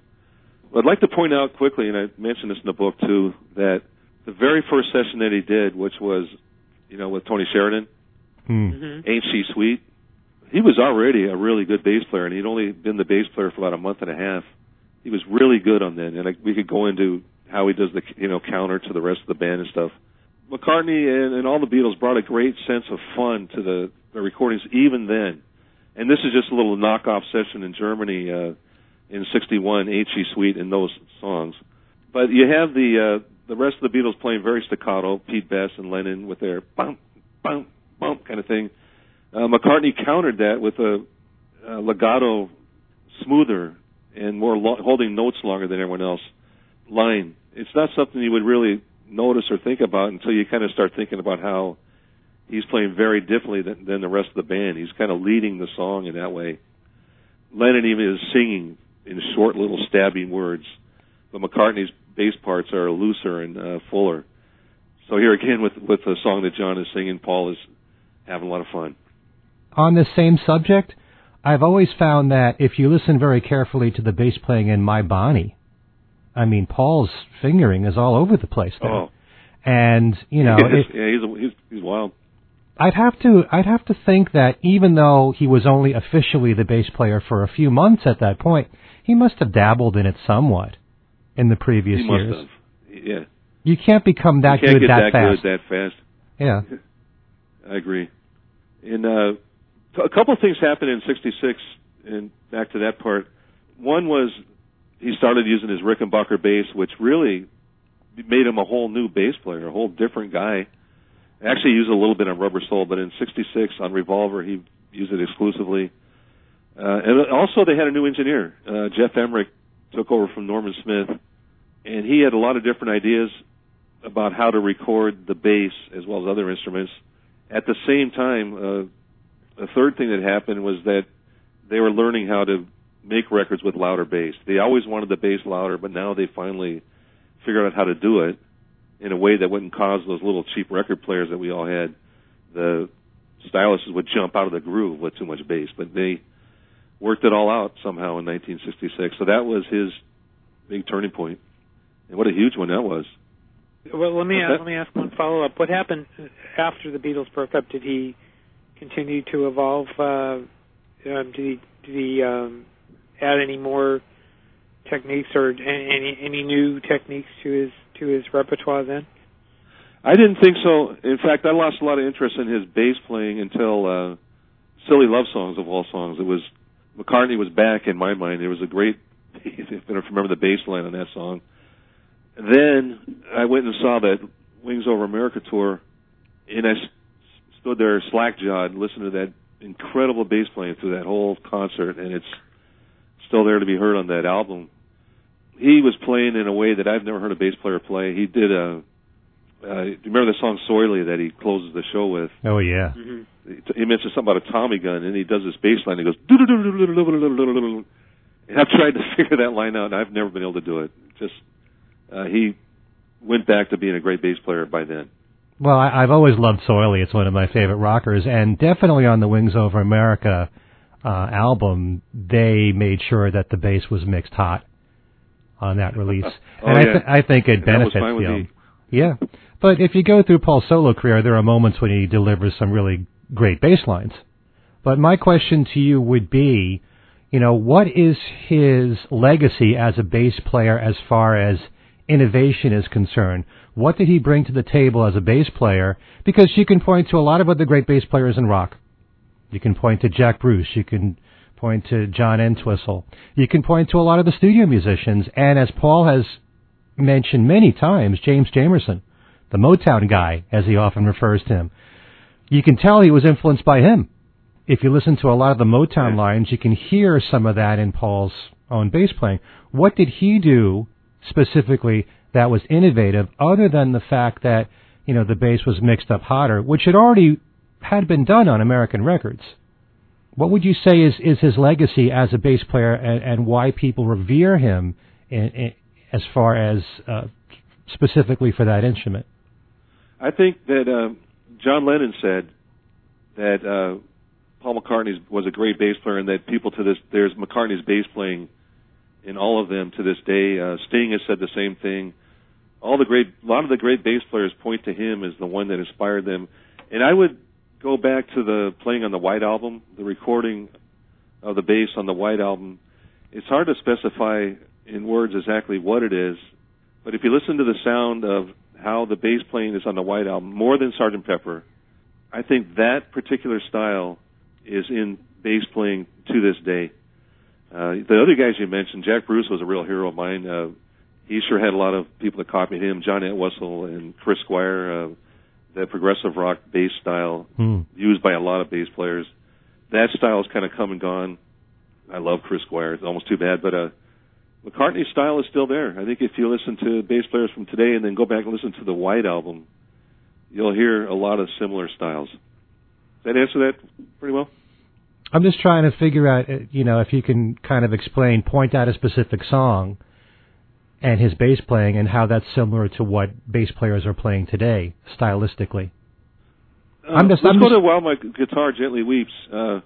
I'd like to point out quickly, and I mentioned this in the book too, that the very first session that he did, which was, you know, with Tony Sheridan, mm-hmm. Ain't She Sweet, he was already a really good bass player, and he'd only been the bass player for about a month and a half. He was really good on that, and I, we could go into how he does the, you know, counter to the rest of the band and stuff. McCartney and, and all the Beatles brought a great sense of fun to the, the recordings even then. And this is just a little knockoff session in Germany uh, in sixty-one, Ain't She Sweet, and those songs. But you have the... Uh, The rest of the Beatles playing very staccato, Pete Best and Lennon with their bump, bump, bump kind of thing. Uh, McCartney countered that with a, a legato, smoother, and more lo- holding notes longer than everyone else line. It's not something you would really notice or think about until you kind of start thinking about how he's playing very differently than, than the rest of the band. He's kind of leading the song in that way. Lennon even is singing in short little stabbing words, but McCartney's bass parts are looser and uh, fuller. So here again with with the song that John is singing, Paul is having a lot of fun. On this same subject, I've always found that if you listen very carefully to the bass playing in My Bonnie, I mean, Paul's fingering is all over the place there. Oh. And, you know... It, yeah, he's, a, he's, he's wild. I'd have to I'd have to think that even though he was only officially the bass player for a few months at that point, he must have dabbled in it somewhat. In the previous he years. Must have. Yeah. You can't become that you can't good get that, that fast. Good that fast. Yeah. I agree. And uh, a couple of things happened in sixty-six, and back to that part. One was he started using his Rickenbacker bass, which really made him a whole new bass player, a whole different guy. Actually, he used a little bit on Rubber Soul, but in sixty-six on Revolver, he used it exclusively. Uh, and also, they had a new engineer, uh, Jeff Emmerich, took over from Norman Smith, and he had a lot of different ideas about how to record the bass as well as other instruments. At the same time, uh, a third thing that happened was that they were learning how to make records with louder bass. They always wanted the bass louder, but now they finally figured out how to do it in a way that wouldn't cause those little cheap record players that we all had. The styluses would jump out of the groove with too much bass, but they worked it all out somehow in nineteen sixty-six. So that was his big turning point. And what a huge one that was. Well, let me ask, let me ask one follow-up. What happened after the Beatles broke up? Did he continue to evolve? Uh, did he, did he um, add any more techniques or any any new techniques to his to his repertoire then? I didn't think so. In fact, I lost a lot of interest in his bass playing until uh, Silly Love Songs, of all songs. It was McCartney was back in my mind. There was a great, if I remember the bass line on that song. Then I went and saw that Wings Over America tour, and I s- stood there slack-jawed and listened to that incredible bass playing through that whole concert, and it's still there to be heard on that album. He was playing in a way that I've never heard a bass player play. He did a... Uh, do you remember the song Soily that he closes the show with? Oh, yeah. Mm-hmm. He mentions something about a Tommy gun, and he does this bass line. He goes... And I've tried to figure that line out, and I've never been able to do it. Just... Uh, he went back to being a great bass player by then. Well, I, I've always loved Soily. It's one of my favorite rockers. And definitely on the Wings Over America uh, album, they made sure that the bass was mixed hot on that release. oh, and yeah. I, th- I think it benefits him. Yeah. But if you go through Paul's solo career, there are moments when he delivers some really great bass lines. But my question to you would be, you know, what is his legacy as a bass player as far as innovation is concerned? What did he bring to the table as a bass player? Because you can point to a lot of other great bass players in rock. You can point to Jack Bruce. You can point to John Entwistle. You can point to a lot of the studio musicians. And as Paul has mentioned many times, James Jamerson, the Motown guy, as he often refers to him. You can tell he was influenced by him. If you listen to a lot of the Motown lines, you can hear some of that in Paul's own bass playing. What did he do specifically that was innovative, other than the fact that, you know, the bass was mixed up hotter, which had already had been done on American records? What would you say is, is his legacy as a bass player, and, and why people revere him in, in, as far as uh, specifically for that instrument? I think that uh, John Lennon said that uh, Paul McCartney was a great bass player, and that people to this, there's McCartney's bass playing in all of them to this day. Uh, Sting has said the same thing. All the great, a lot of the great bass players point to him as the one that inspired them. And I would go back to the playing on the White Album, the recording of the bass on the White Album. It's hard to specify in words exactly what it is, but if you listen to the sound of how the bass playing is on the White Album, more than Sergeant Pepper, I think that particular style is in bass playing to this day. Uh, the other guys you mentioned, Jack Bruce was a real hero of mine. Uh, he sure had a lot of people that copied him, John Entwistle and Chris Squire, uh, that progressive rock bass style mm. used by a lot of bass players. That style's kind of come and gone. I love Chris Squire. It's almost too bad, but uh, McCartney's style is still there. I think if you listen to bass players from today and then go back and listen to the White Album, you'll hear a lot of similar styles. Does that answer that pretty well? I'm just trying to figure out, you know, if you can kind of explain, point out a specific song and his bass playing and how that's similar to what bass players are playing today, stylistically. Uh, I'm just, let's I'm go just... to While My Guitar Gently Weeps. Uh,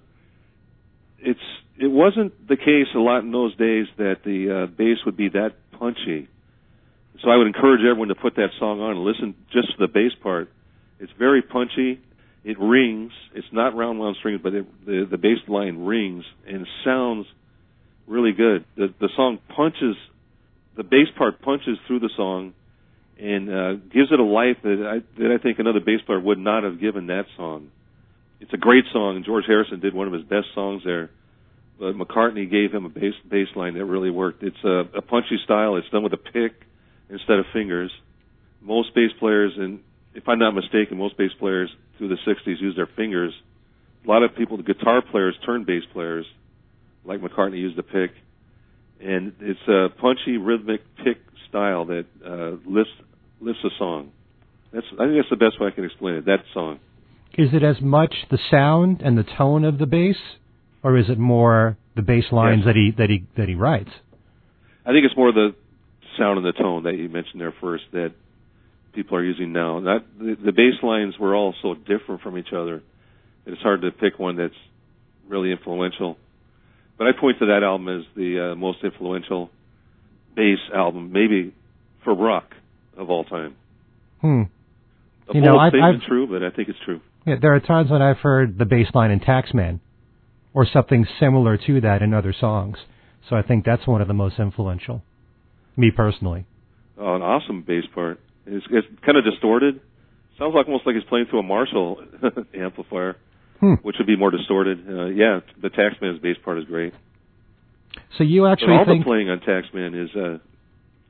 it's It wasn't the case a lot in those days that the uh, bass would be that punchy. So I would encourage everyone to put that song on and listen just to the bass part. It's very punchy. It rings. It's not round, wound strings, but it, the, the bass line rings and sounds really good. The, the song punches, the bass part punches through the song and uh, gives it a life that I, that I think another bass player would not have given that song. It's a great song, and George Harrison did one of his best songs there, but McCartney gave him a bass, bass line that really worked. It's a, a punchy style. It's done with a pick instead of fingers. Most bass players, and if I'm not mistaken, most bass players through the sixties used their fingers. A lot of people, the guitar players turned bass players, like McCartney used the pick. And it's a punchy, rhythmic pick style that uh, lifts lifts a song. That's I think that's the best way I can explain it, that song. Is it as much the sound and the tone of the bass, or is it more the bass lines yes. that he that he that he writes? I think it's more the sound and the tone that you mentioned there first that people are using now. Not, the, the bass lines were all so different from each other that it's hard to pick one that's really influential. But I point to that album as the uh, most influential bass album, maybe for rock of all time. Hmm. A you know, I, I've true, but I think it's true. Yeah, there are times when I've heard the bass line in Taxman, or something similar to that in other songs. So I think that's one of the most influential. Me personally. Oh, an awesome bass part. It's, it's kind of distorted. Sounds like almost like he's playing through a Marshall amplifier, hmm. which would be more distorted. Uh, yeah, the Taxman's bass part is great. So you actually and all think... all the playing on Taxman is uh,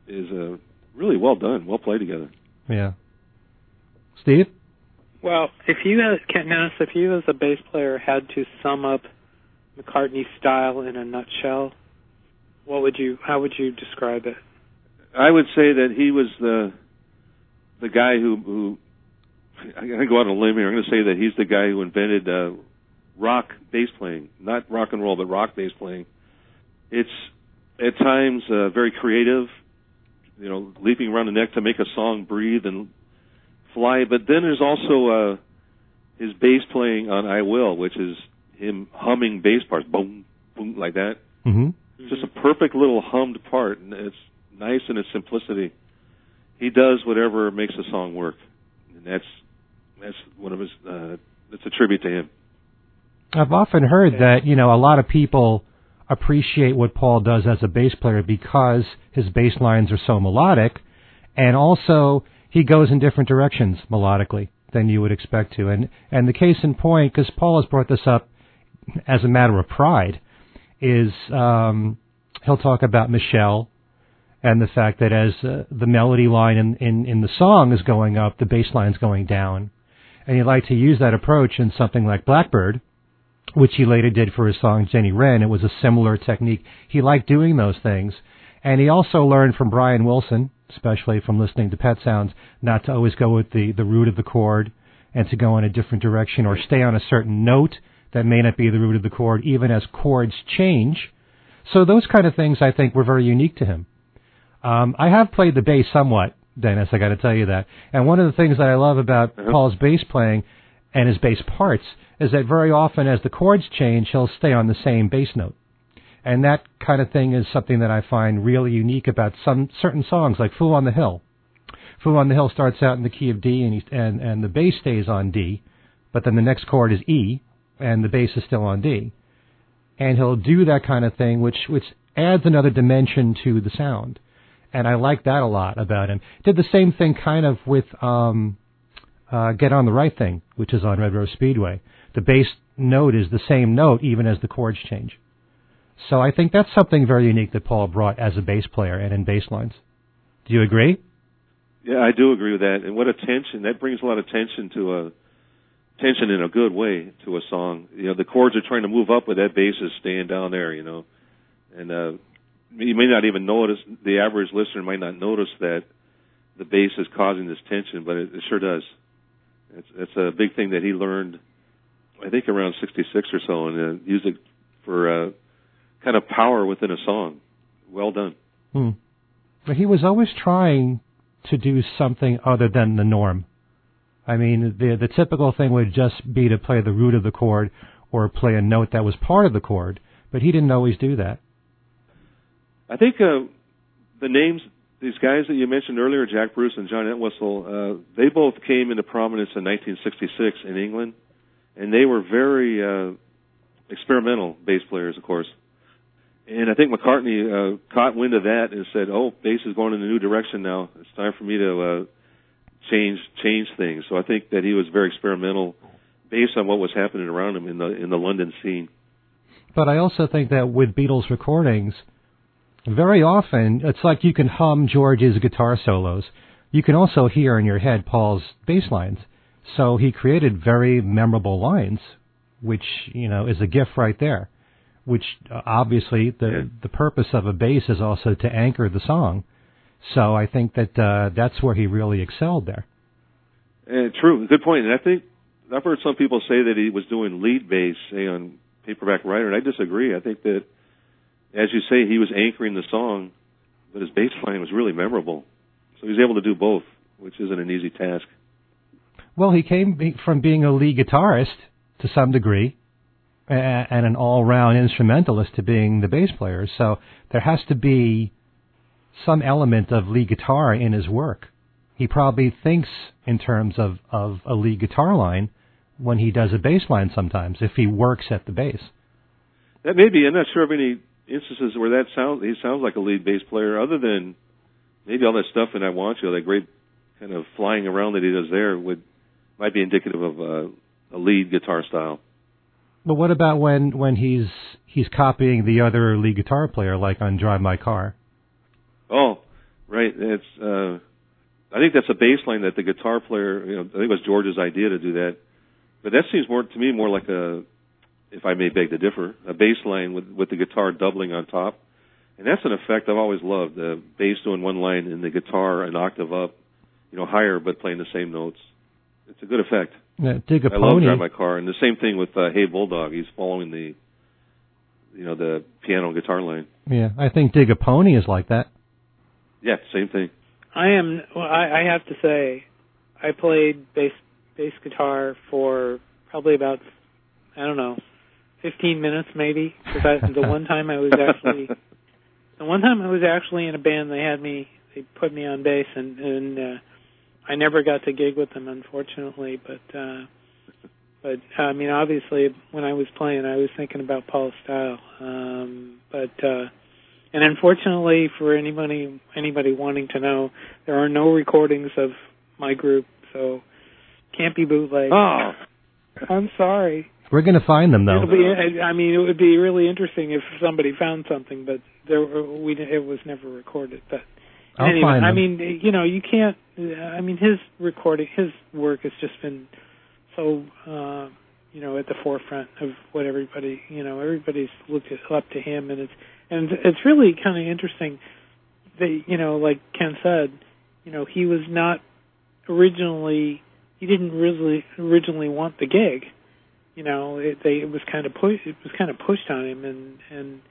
is uh, really well done, well played together. Yeah. Steve? Well, if you as Dennis, if you as a bass player had to sum up McCartney's style in a nutshell, what would you? How would you describe it? I would say that he was the the guy who. who I'm going to go out on a limb here. I'm going to say that he's the guy who invented uh, rock bass playing. Not rock and roll, but rock bass playing. It's, at times, uh, very creative, you know, leaping around the neck to make a song breathe and fly. But then there's also uh, his bass playing on I Will, which is him humming bass parts, boom, boom, like that. Mm-hmm. It's just a perfect little hummed part, and it's nice in its simplicity. He does whatever makes a song work, and that's... That's one of his. Uh, that's a tribute to him. I've often heard that you know a lot of people appreciate what Paul does as a bass player because his bass lines are so melodic, and also he goes in different directions melodically than you would expect to. And and the case in point, because Paul has brought this up as a matter of pride, is um, he'll talk about Michelle. And the fact that as uh, the melody line in, in, in the song is going up, the bass line's going down. And he'd like to use that approach in something like Blackbird, which he later did for his song Jenny Wren. It was a similar technique. He liked doing those things. And he also learned from Brian Wilson, especially from listening to Pet Sounds, not to always go with the, the root of the chord and to go in a different direction or stay on a certain note that may not be the root of the chord, even as chords change. So those kind of things, I think, were very unique to him. Um, I have played the bass somewhat, Dennis, I got to tell you that. And one of the things that I love about uh-huh. Paul's bass playing and his bass parts is that very often as the chords change, he'll stay on the same bass note. And that kind of thing is something that I find really unique about some certain songs, like Fool on the Hill. Fool on the Hill starts out in the key of D, and, he, and, and the bass stays on D, but then the next chord is E, and the bass is still on D. And he'll do that kind of thing, which which adds another dimension to the sound. And I like that a lot about him. Did the same thing kind of with um, uh, Get on the Right Thing, which is on Red Rose Speedway. The bass note is the same note even as the chords change. So I think that's something very unique that Paul brought as a bass player and in bass lines. Do you agree? Yeah, I do agree with that. And what a tension. That brings a lot of tension to a tension in a good way to a song. You know, the chords are trying to move up, but that bass is staying down there, you know. And... uh You may not even notice, the average listener might not notice that the bass is causing this tension, but it, it sure does. It's, it's a big thing that he learned, I think, around sixty-six or so, and uh, used it for uh, kind of power within a song. Well done. Hmm. But he was always trying to do something other than the norm. I mean, the, the typical thing would just be to play the root of the chord or play a note that was part of the chord, but he didn't always do that. I think uh, the names, these guys that you mentioned earlier, Jack Bruce and John Entwistle, uh, they both came into prominence in nineteen sixty-six in England, and they were very uh, experimental bass players, of course. And I think McCartney uh, caught wind of that and said, oh, bass is going in a new direction now. It's time for me to uh, change change things. So I think that he was very experimental based on what was happening around him in the in the London scene. But I also think that with Beatles recordings, very often, it's like you can hum George's guitar solos. You can also hear in your head Paul's bass lines. So he created very memorable lines, which, you know, is a gift right there, which uh, obviously the, yeah. the purpose of a bass is also to anchor the song. So I think that uh, that's where he really excelled there. Uh, true. Good point. And I think I've heard some people say that he was doing lead bass, say, on Paperback Writer, and I disagree. I think that, as you say, he was anchoring the song, but his bass line was really memorable. So he was able to do both, which isn't an easy task. Well, he came from being a lead guitarist to some degree and an all-round instrumentalist to being the bass player. So there has to be some element of lead guitar in his work. He probably thinks in terms of, of a lead guitar line when he does a bass line sometimes, if he works at the bass. That may be. I'm not sure of any instances where that sounds. He sounds like a lead bass player, other than maybe all that stuff in I Want You, that great kind of flying around that he does there would might be indicative of a, a lead guitar style. But what about when, when he's he's copying the other lead guitar player, like on Drive My Car? Oh, right. It's uh, I think that's a bass line that the guitar player, you know, I think it was George's idea to do that. But that seems more to me more like a, if I may beg to differ, a bass line with, with the guitar doubling on top. And that's an effect I've always loved, the bass doing one line and the guitar an octave up, you know, higher but playing the same notes. It's a good effect. Yeah, dig a I pony. Love Drive My Car. And the same thing with uh, Hey Bulldog. He's following the, you know, the piano and guitar line. Yeah, I think Dig a Pony is like that. Yeah, same thing. I am. Well, I, I have to say, I played bass bass guitar for probably about, I don't know, fifteen minutes maybe. Because the one time I was actually, the one time I was actually in a band, they had me, they put me on bass, and and uh, I never got to gig with them, unfortunately. But uh, but I mean, obviously, when I was playing, I was thinking about Paul's style. Um, but uh, And unfortunately, for anybody anybody wanting to know, there are no recordings of my group, so can't be bootleg. Oh, I'm sorry. We're going to find them, though. It'll be, I mean, it would be really interesting if somebody found something, but there we it was never recorded. But I'll anyway, find them. I mean, you know, you can't. I mean, his recording, his work has just been so, uh, you know, at the forefront of what everybody, you know, everybody's looked up to him, and it's. And it's really kind of interesting that, you know, like Ken said, you know, he was not originally, he didn't really originally want the gig. You know, it, they, it was kind of pushed, it was kind of pushed on him, and, and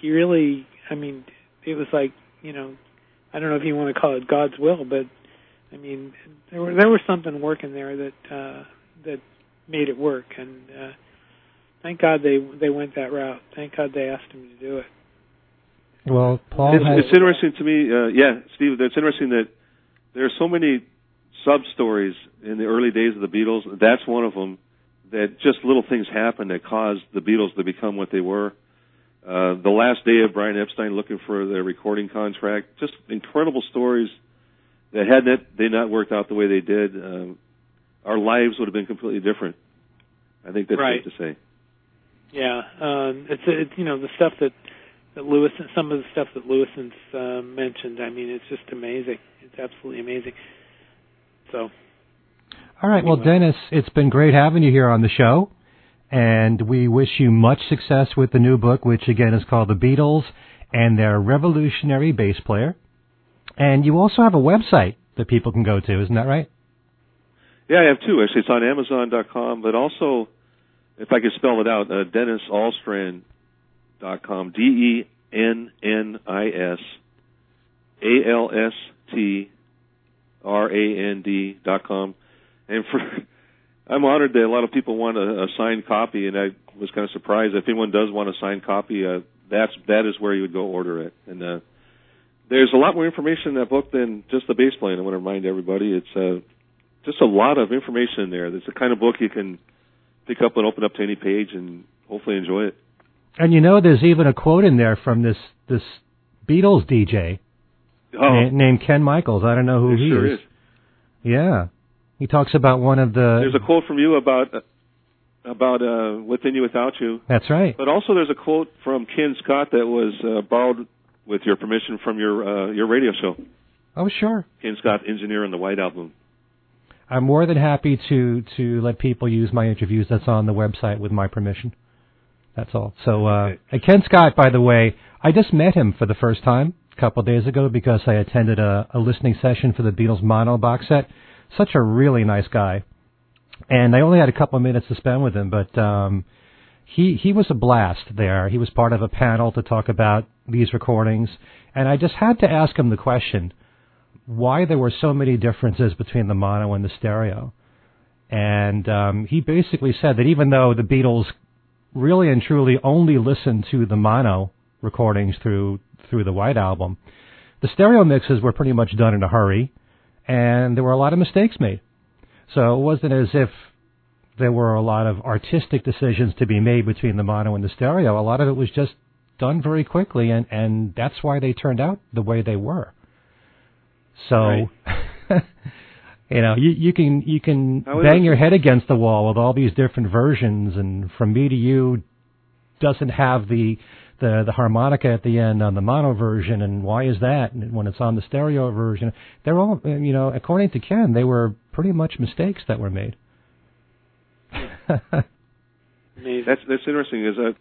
he really, I mean, it was like, you know, I don't know if you want to call it God's will, but I mean, there were, there was something working there that, uh, that made it work. And, uh, thank God they, they went that route. Thank God they asked him to do it. Well, Paul it's, has... it's interesting to me, uh, yeah, Steve, it's interesting that there are so many sub-stories in the early days of the Beatles. That's one of them, that just little things happened that caused the Beatles to become what they were. Uh, the last day of Brian Epstein looking for their recording contract, just incredible stories that had that they not worked out the way they did, um, our lives would have been completely different. I think that's right. Safe to say. Yeah, um, it's, it's, you know, the stuff that... That Lewis, some of the stuff that Lewison's uh, mentioned, I mean, it's just amazing. It's absolutely amazing. So, all right. Anyway. Well, Dennis, it's been great having you here on the show, and we wish you much success with the new book, which again is called The Beatles and Their Revolutionary Bass Player. And you also have a website that people can go to, isn't that right? Yeah, I have two. Actually, it's on Amazon dot com, but also, if I could spell it out, uh, Dennis Alstrand. Dot com, D E N N I S A L S T R A N D dot com. And for, I'm honored that a lot of people want a, a signed copy, and I was kind of surprised. If anyone does want a signed copy, uh, that's, that is where you would go order it. And uh, there's a lot more information in that book than just the bass playing. I want to remind everybody it's uh, just a lot of information in there. It's the kind of book you can pick up and open up to any page and hopefully enjoy it. And you know, there's even a quote in there from this, this Beatles D J oh. na- named Ken Michaels. I don't know who it he sure is. is. Yeah. He talks about one of the... There's a quote from you about about uh, Within You, Without You. That's right. But also there's a quote from Ken Scott that was uh, borrowed with your permission from your uh, your radio show. Oh, sure. Ken Scott, engineer on the White Album. I'm more than happy to, to let people use my interviews. That's on the website with my permission. That's all. So uh, Ken Scott, by the way, I just met him for the first time a couple of days ago because I attended a, a listening session for the Beatles mono box set. Such a really nice guy. And I only had a couple of minutes to spend with him, but um, he he was a blast there. He was part of a panel to talk about these recordings. And I just had to ask him the question, why there were so many differences between the mono and the stereo. And um, he basically said that even though the Beatles really and truly only listened to the mono recordings through through the White Album. The stereo mixes were pretty much done in a hurry, and there were a lot of mistakes made. So it wasn't as if there were a lot of artistic decisions to be made between the mono and the stereo. A lot of it was just done very quickly, and, and that's why they turned out the way they were. So, right. you know, you, you can you can bang your head against the wall with all these different versions, and From Me to You doesn't have the, the, the harmonica at the end on the mono version, and why is that when it's on the stereo version? They're all, you know, according to Ken, they were pretty much mistakes that were made. that's that's interesting. Is that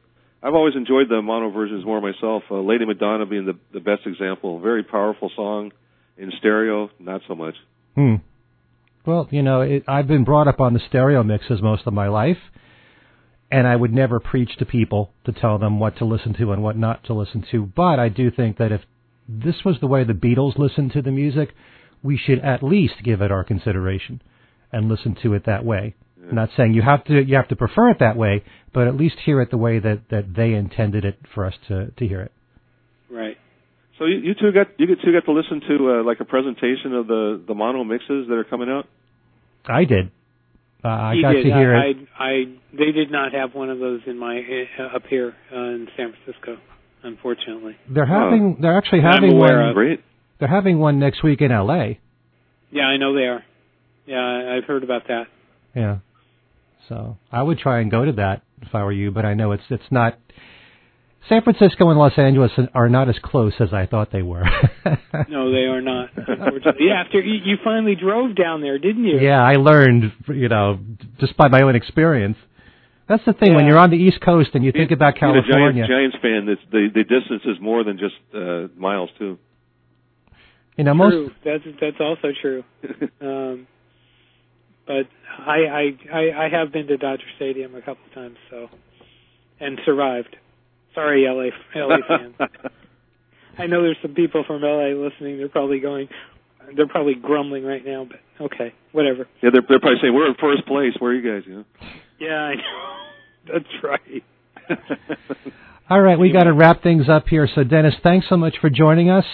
I've always enjoyed the mono versions more myself. Uh, Lady Madonna being the, the best example. Very powerful song. In stereo, not so much. Hmm. Well, you know, it, I've been brought up on the stereo mixes most of my life, and I would never preach to people to tell them what to listen to and what not to listen to. But I do think that if this was the way the Beatles listened to the music, we should at least give it our consideration and listen to it that way. I'm not saying you have to you have to prefer it that way, but at least hear it the way that, that they intended it for us to, to hear it. Right. So you, you two got you two got to listen to uh, like a presentation of the, the mono mixes that are coming out. I did. Uh, I he got did. to hear I, it. I, I they did not have one of those in my uh, up here uh, in San Francisco, unfortunately. They're having oh. they're actually having I'm aware one. Of. Great. They're having one next week in L A. Yeah, I know they are. Yeah, I've heard about that. Yeah. So I would try and go to that if I were you, but I know it's it's not. San Francisco and Los Angeles are not as close as I thought they were. No, they are not. Yeah, after you, you finally drove down there, didn't you? Yeah, I learned, you know, just by my own experience. That's the thing yeah. when you're on the East Coast and you think about California. Giants fan, the the distance is more than just uh, miles too. You know, true. most that's that's also true. um, But I, I I I have been to Dodger Stadium a couple of times, so and survived. Sorry, L A L A fans. I know there's some people from L A listening. They're probably going. They're probably grumbling right now. But okay, whatever. Yeah, they're they're probably saying we're in first place. Where are you guys? You know? Yeah, I know. That's right. All right, we got to wrap things up here. So Dennis, thanks so much for joining us.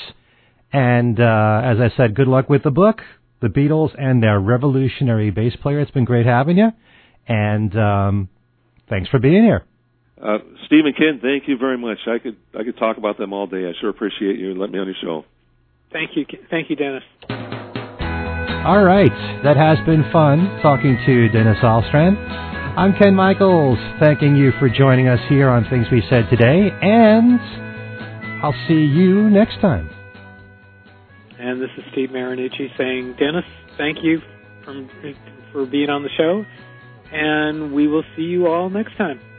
And uh, as I said, good luck with the book. The Beatles and Their Revolutionary Bass Player. It's been great having you, and um, thanks for being here. Uh, Steve and Ken, thank you very much. I could I could talk about them all day. I sure appreciate you letting me on your show. Thank you, thank you, Dennis. All right, that has been fun talking to Dennis Alstrand. I'm Ken Michaels, thanking you for joining us here on Things We Said Today, and I'll see you next time. And this is Steve Marinucci saying, Dennis, thank you for, for being on the show, and we will see you all next time.